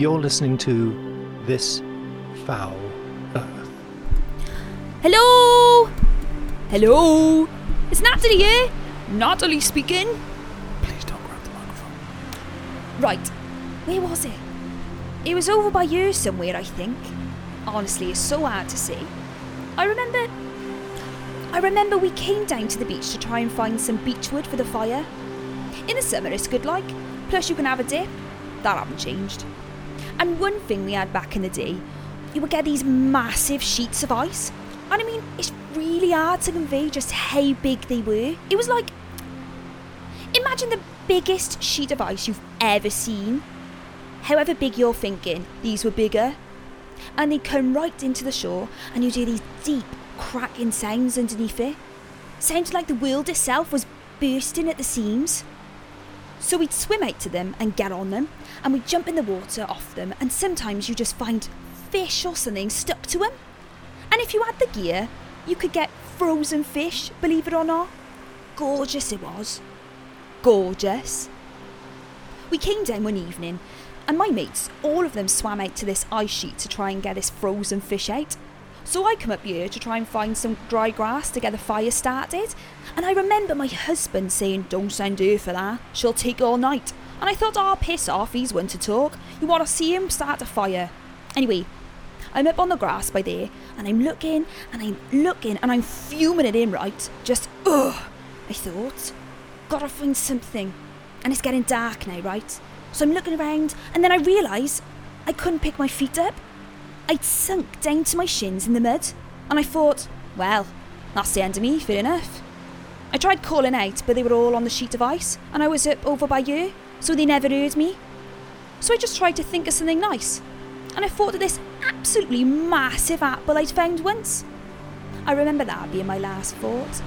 You're listening to This Foul Earth. Hello! Hello! It's Natalie here! Natalie speaking! Please don't grab the microphone. Right, where was it? It was over by you somewhere, I think. Honestly, it's so hard to see. I remember we came down to the beach to try and find some beechwood for the fire. In the summer it's good like, plus you can have a dip. That haven't changed. And one thing we had back in the day, you would get these massive sheets of ice. And I mean, it's really hard to convey just how big they were. It was like, imagine the biggest sheet of ice you've ever seen. However big you're thinking, these were bigger. And they'd come right into the shore and you'd hear these deep cracking sounds underneath it. Sounded like the world itself was bursting at the seams. So we'd swim out to them and get on them, and we'd jump in the water off them, and sometimes you just find fish or something stuck to them. And if you had the gear, you could get frozen fish, believe it or not. Gorgeous it was. Gorgeous. We came down one evening, and my mates, all of them swam out to this ice sheet to try and get this frozen fish out. So I come up here to try and find some dry grass to get the fire started, and I remember my husband saying, "Don't send her for that, she'll take all night." And I thought, "Oh, piss off, he's one to talk, you want to see him start a fire." Anyway, I'm up on the grass by there, and I'm looking, and I'm fuming at him, right? Just, ugh, I thought, gotta find something. And it's getting dark now, right? So I'm looking around, and then I realise I couldn't pick my feet up. I'd sunk down to my shins in the mud, and I thought, well, that's the end of me, fair enough. I tried calling out, but they were all on the sheet of ice, and I was up over by you, so they never heard me. So I just tried to think of something nice, and I thought of this absolutely massive apple I'd found once. I remember that being my last thought.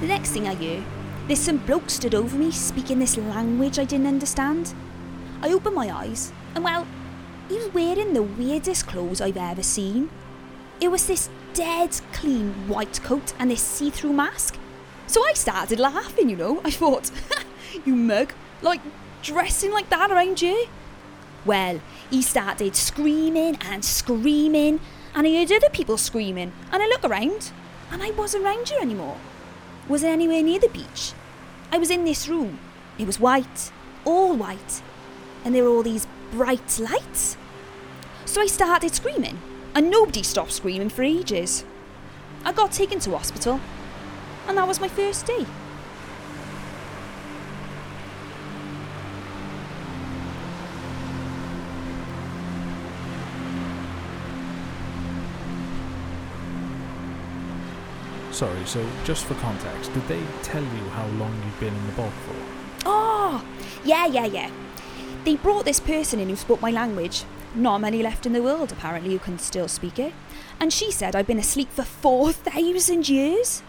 The next thing I hear, there's some bloke stood over me speaking this language I didn't understand. I opened my eyes, and well, he was wearing the weirdest clothes I've ever seen. It was this dead clean white coat and this see-through mask. So I started laughing, you know. I thought, you mug, like dressing like that around you? Well, he started screaming, and I heard other people screaming, and I look around, and I wasn't around you anymore. Wasn't anywhere near the beach. I was in this room. It was white, all white, and there were all these bright lights. So I started screaming, and nobody stopped screaming for ages. I got taken to hospital, and that was my first day. Sorry, so just for context, did they tell you how long you'd been in the boat for? Oh, yeah. They brought this person in who spoke my language. Not many left in the world, apparently, who can still speak it. And she said I'd been asleep for 4,000 years.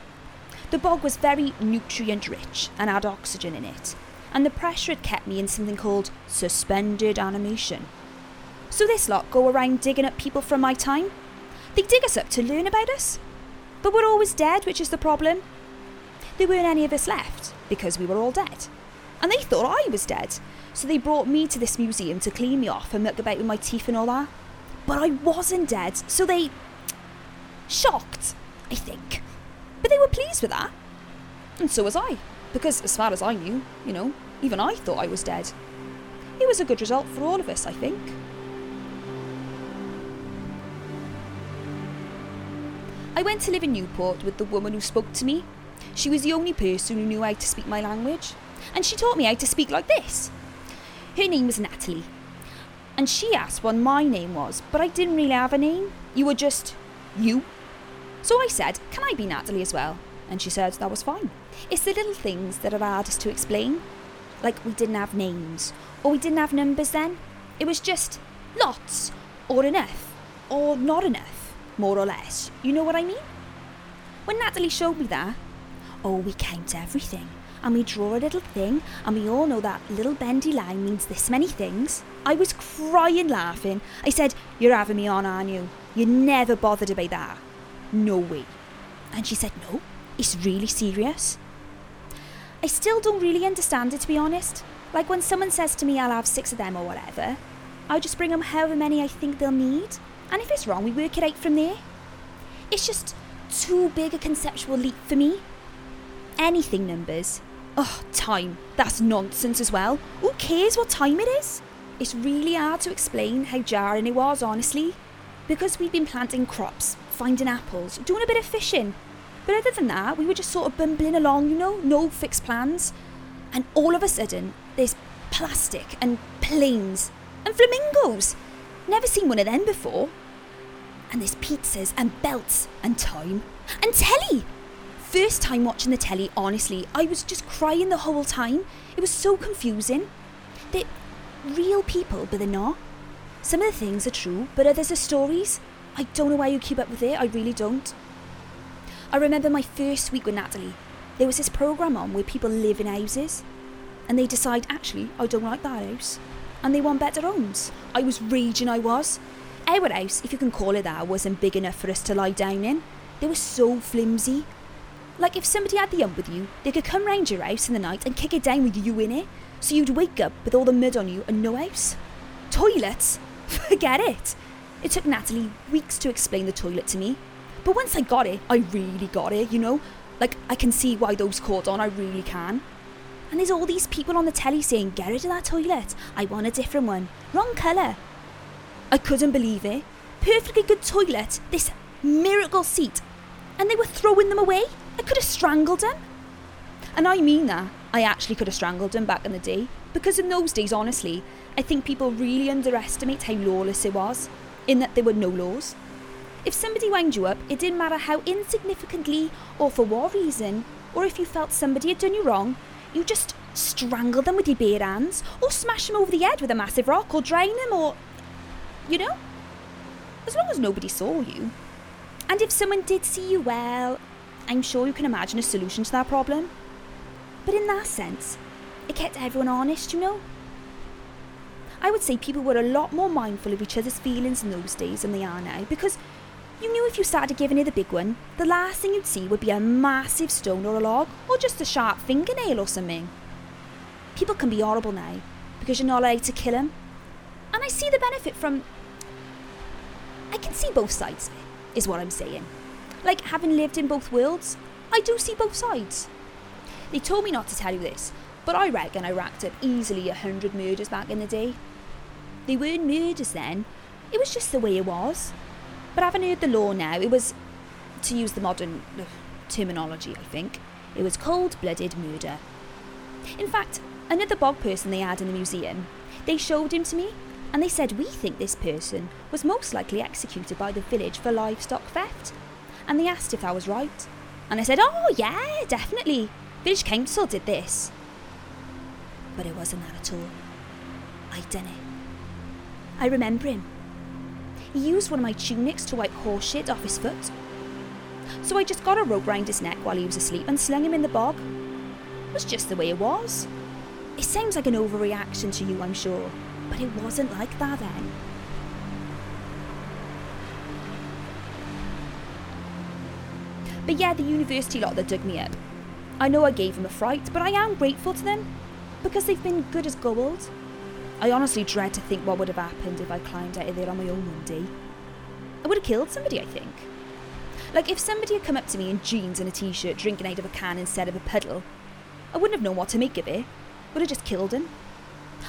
The bog was very nutrient-rich and had oxygen in it. And the pressure had kept me in something called suspended animation. So this lot go around digging up people from my time. They dig us up to learn about us. But we're always dead, which is the problem. There weren't any of us left, because we were all dead. And they thought I was dead. So they brought me to this museum to clean me off and muck about with my teeth and all that. But I wasn't dead, so they... shocked, I think. But they were pleased with that. And so was I. Because as far as I knew, you know, even I thought I was dead. It was a good result for all of us, I think. I went to live in Newport with the woman who spoke to me. She was the only person who knew how to speak my language. And she taught me how to speak like this. Her name was Natalie, and she asked what my name was, but I didn't really have a name. You were just you. So I said, "Can I be Natalie as well?" And she said that was fine. It's the little things that are hardest to explain. Like we didn't have names, or we didn't have numbers then. It was just lots, or enough, or not enough, more or less. You know what I mean? When Natalie showed me that, oh, we count everything. And we draw a little thing, and we all know that little bendy line means this many things. I was crying laughing. I said, "You're having me on, aren't you? You never bothered about that. No way." And she said, "No, it's really serious." I still don't really understand it, to be honest. Like when someone says to me I'll have 6 of them or whatever, I'll just bring them however many I think they'll need. And if it's wrong, we work it out from there. It's just too big a conceptual leap for me. Anything numbers. Oh, time. That's nonsense as well. Who cares what time it is? It's really hard to explain how jarring it was, honestly. Because we'd been planting crops, finding apples, doing a bit of fishing. But other than that, we were just sort of bumbling along, you know, no fixed plans. And all of a sudden, there's plastic and planes and flamingos. Never seen one of them before. And there's pizzas and belts and time and telly. First time watching the telly, honestly, I was just crying the whole time. It was so confusing. They're real people, but they're not. Some of the things are true, but others are stories. I don't know why you keep up with it, I really don't. I remember my first week with Natalie. There was this programme on where people live in houses. And they decide, actually, I don't like that house. And they want better homes. I was raging, I was. Our house, if you can call it that, wasn't big enough for us to lie down in. They were so flimsy. Like if somebody had the hump with you, they could come round your house in the night and kick it down with you in it. So you'd wake up with all the mud on you and no house. Toilets? Forget it. It took Natalie weeks to explain the toilet to me. But once I got it, I really got it, you know? Like, I can see why those caught on, I really can. And there's all these people on the telly saying, get rid of that toilet, I want a different one. Wrong colour. I couldn't believe it. Perfectly good toilet, this miracle seat. And they were throwing them away. I could have strangled them. And I mean that. I actually could have strangled them back in the day. Because in those days, honestly, I think people really underestimate how lawless it was, in that there were no laws. If somebody wound you up, it didn't matter how insignificantly or for what reason, or if you felt somebody had done you wrong, you just strangled them with your bare hands, or smash them over the head with a massive rock, or drown them, or... you know? As long as nobody saw you. And if someone did see you, well, I'm sure you can imagine a solution to that problem. But in that sense, it kept everyone honest, you know? I would say people were a lot more mindful of each other's feelings in those days than they are now, because... you knew if you started giving her the big one, the last thing you'd see would be a massive stone or a log, or just a sharp fingernail or something. People can be horrible now, because you're not allowed to kill them. And I see the benefit from... I can see both sides of it, is what I'm saying. Like, having lived in both worlds, I do see both sides. They told me not to tell you this, but I reckon I racked up easily 100 murders back in the day. They weren't murders then, it was just the way it was. But having heard the law now, it was, to use the modern terminology, I think, it was cold-blooded murder. In fact, another bog person they had in the museum, they showed him to me, and they said, we think this person was most likely executed by the village for livestock theft. And they asked if I was right. And I said, oh yeah, definitely. Village council did this. But it wasn't that at all. I'd done it. I remember him. He used one of my tunics to wipe horse shit off his foot. So I just got a rope round his neck while he was asleep and slung him in the bog. It was just the way it was. It sounds like an overreaction to you, I'm sure, but it wasn't like that then. But yeah, the university lot that dug me up. I know I gave them a fright, but I am grateful to them, because they've been good as gold. I honestly dread to think what would have happened if I climbed out of there on my own one day. I would have killed somebody, I think. Like, if somebody had come up to me in jeans and a t-shirt drinking out of a can instead of a puddle, I wouldn't have known what to make of it. Would have just killed him.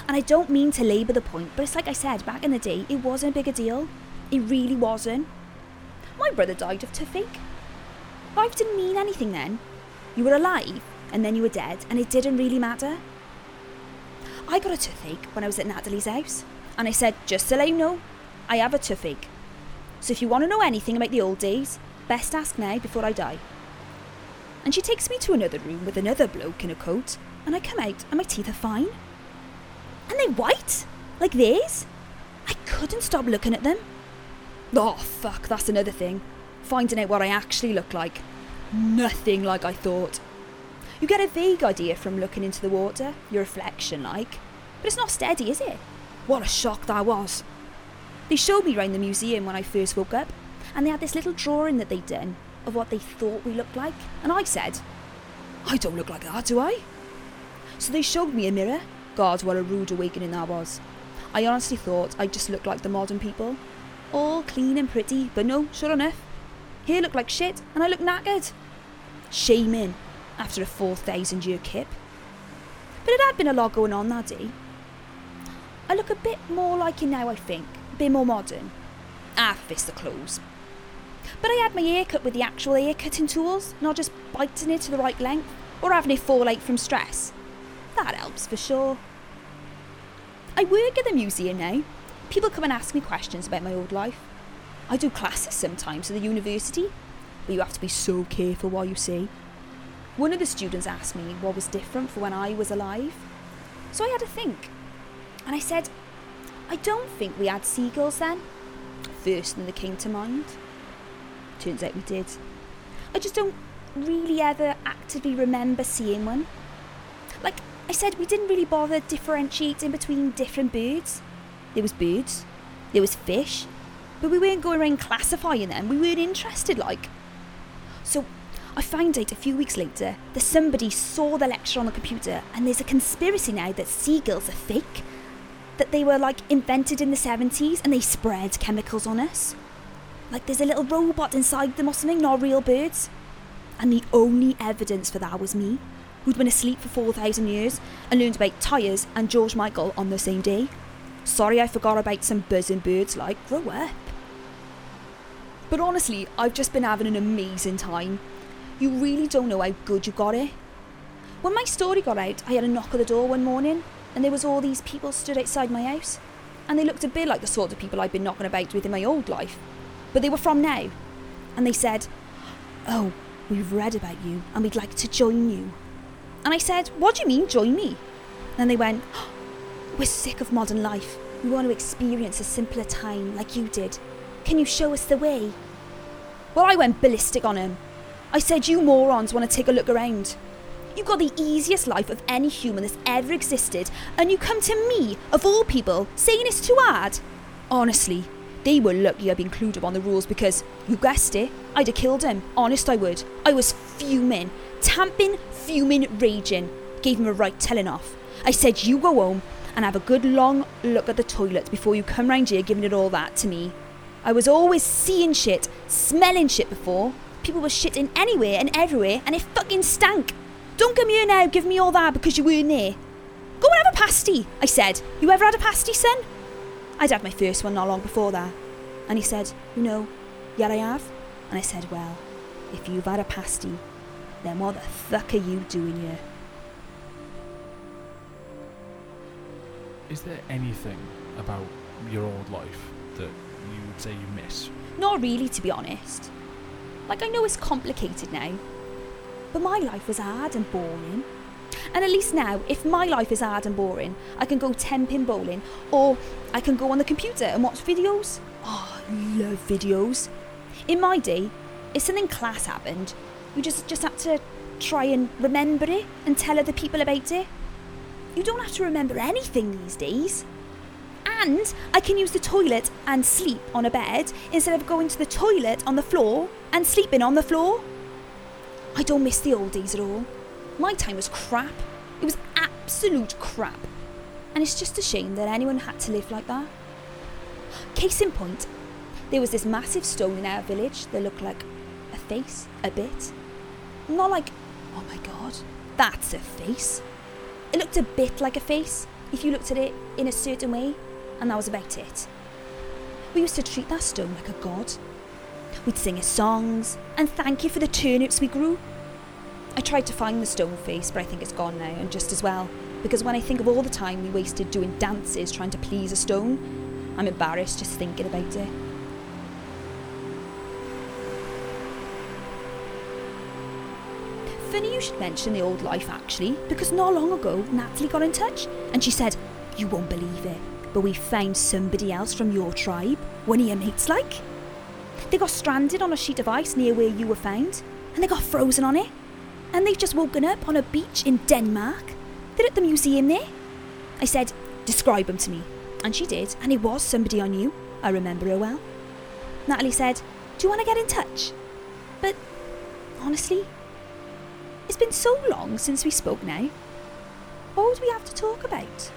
And I don't mean to labour the point, but it's like I said, back in the day, it wasn't a big a deal. It really wasn't. My brother died of toothache. Life didn't mean anything then. You were alive, and then you were dead, and it didn't really matter. I got a toothache when I was at Natalie's house, and I said, just to let you know, I have a toothache. So if you want to know anything about the old days, best ask now before I die. And she takes me to another room with another bloke in a coat, and I come out and my teeth are fine. And they're white, like theirs. I couldn't stop looking at them. Oh fuck, that's another thing. Finding out what I actually look like. Nothing like I thought. You get a vague idea from looking into the water, your reflection like, but it's not steady, is it? What a shock that was. They showed me round the museum when I first woke up, and they had this little drawing that they'd done of what they thought we looked like, and I said, I don't look like that, do I? So they showed me a mirror, God, what a rude awakening that was. I honestly thought I just looked like the modern people. All clean and pretty, but no, sure enough. Hair looked like shit, and I looked knackered. Shaming, after a 4,000-year kip. But it had been a lot going on that day. I look a bit more like it now, I think. A bit more modern. Ah, fist the clothes. But I had my hair cut with the actual hair cutting tools, not just biting it to the right length, or having it fall out from stress. That helps for sure. I work at the museum now. People come and ask me questions about my old life. I do classes sometimes at the university, but you have to be so careful what you say. One of the students asked me what was different for when I was alive, so I had to think. And I said, I don't think we had seagulls then. First thing that came to mind. Turns out we did. I just don't really ever actively remember seeing one. Like I said, we didn't really bother differentiating between different birds. There was birds, there was fish, but we weren't going around classifying them. We weren't interested, like. So I find out a few weeks later that somebody saw the lecture on the computer, and there's a conspiracy now that seagulls are fake, that they were like invented in the 70s and they spread chemicals on us. Like there's a little robot inside them or something, not real birds. And the only evidence for that was me, who'd been asleep for 4,000 years and learned about tyres and George Michael on the same day. Sorry I forgot about some buzzing birds, like, grow up. But honestly, I've just been having an amazing time. You really don't know how good you got it. When my story got out, I had a knock at the door one morning and there was all these people stood outside my house, and they looked a bit like the sort of people I'd been knocking about with in my old life, but they were from now, and they said, oh, we've read about you and we'd like to join you. And I said, what do you mean join me? And they went, oh, we're sick of modern life, we want to experience a simpler time like you did, can you show us the way? Well, I went ballistic on him. I said, you morons want to take a look around. You've got the easiest life of any human that's ever existed, and you come to me, of all people, saying it's too hard. Honestly, they were lucky I'd been clued up on the rules because, you guessed it, I'd have killed him. Honest, I would. I was fuming. Tamping, fuming, raging. Gave him a right telling off. I said, you go home and have a good long look at the toilet before you come round here giving it all that to me. I was always seeing shit, smelling shit before. People were shitting anywhere and everywhere, and it fucking stank. Don't come here now, give me all that because you weren't there. Go and have a pasty, I said. You ever had a pasty, son? I'd had my first one not long before that. And he said, you know, yeah, I have. And I said, well, if you've had a pasty, then what the fuck are you doing here? Is there anything about your old life that you would say you miss? Not really, to be honest. Like, I know it's complicated now. But my life was hard and boring. And at least now, if my life is hard and boring, I can go 10-pin bowling, or I can go on the computer and watch videos. Oh, I love videos. In my day, if something class happened, you just had to try and remember it and tell other people about it. You don't have to remember anything these days. And I can use the toilet and sleep on a bed instead of going to the toilet on the floor and sleeping on the floor. I don't miss the old days at all. My time was crap. It was absolute crap. And it's just a shame that anyone had to live like that. Case in point, there was this massive stone in our village that looked like a face, a bit. Not like, oh my God, that's a face. It looked a bit like a face if you looked at it in a certain way, and that was about it. We used to treat that stone like a god. We'd sing his songs and thank you for the turnips we grew. I tried to find the stone face, but I think it's gone now, and just as well, because when I think of all the time we wasted doing dances trying to please a stone, I'm embarrassed just thinking about it. Funny you should mention the old life, actually, because not long ago Natalie got in touch and she said, you won't believe it, but we found somebody else from your tribe, one of your mates, like. They got stranded on a sheet of ice near where you were found, and they got frozen on it. And they've just woken up on a beach in Denmark. They're at the museum there. I said, describe them to me. And she did, and it was somebody I knew. I remember her well. Natalie said, do you want to get in touch? But, honestly, it's been so long since we spoke now. What would we have to talk about?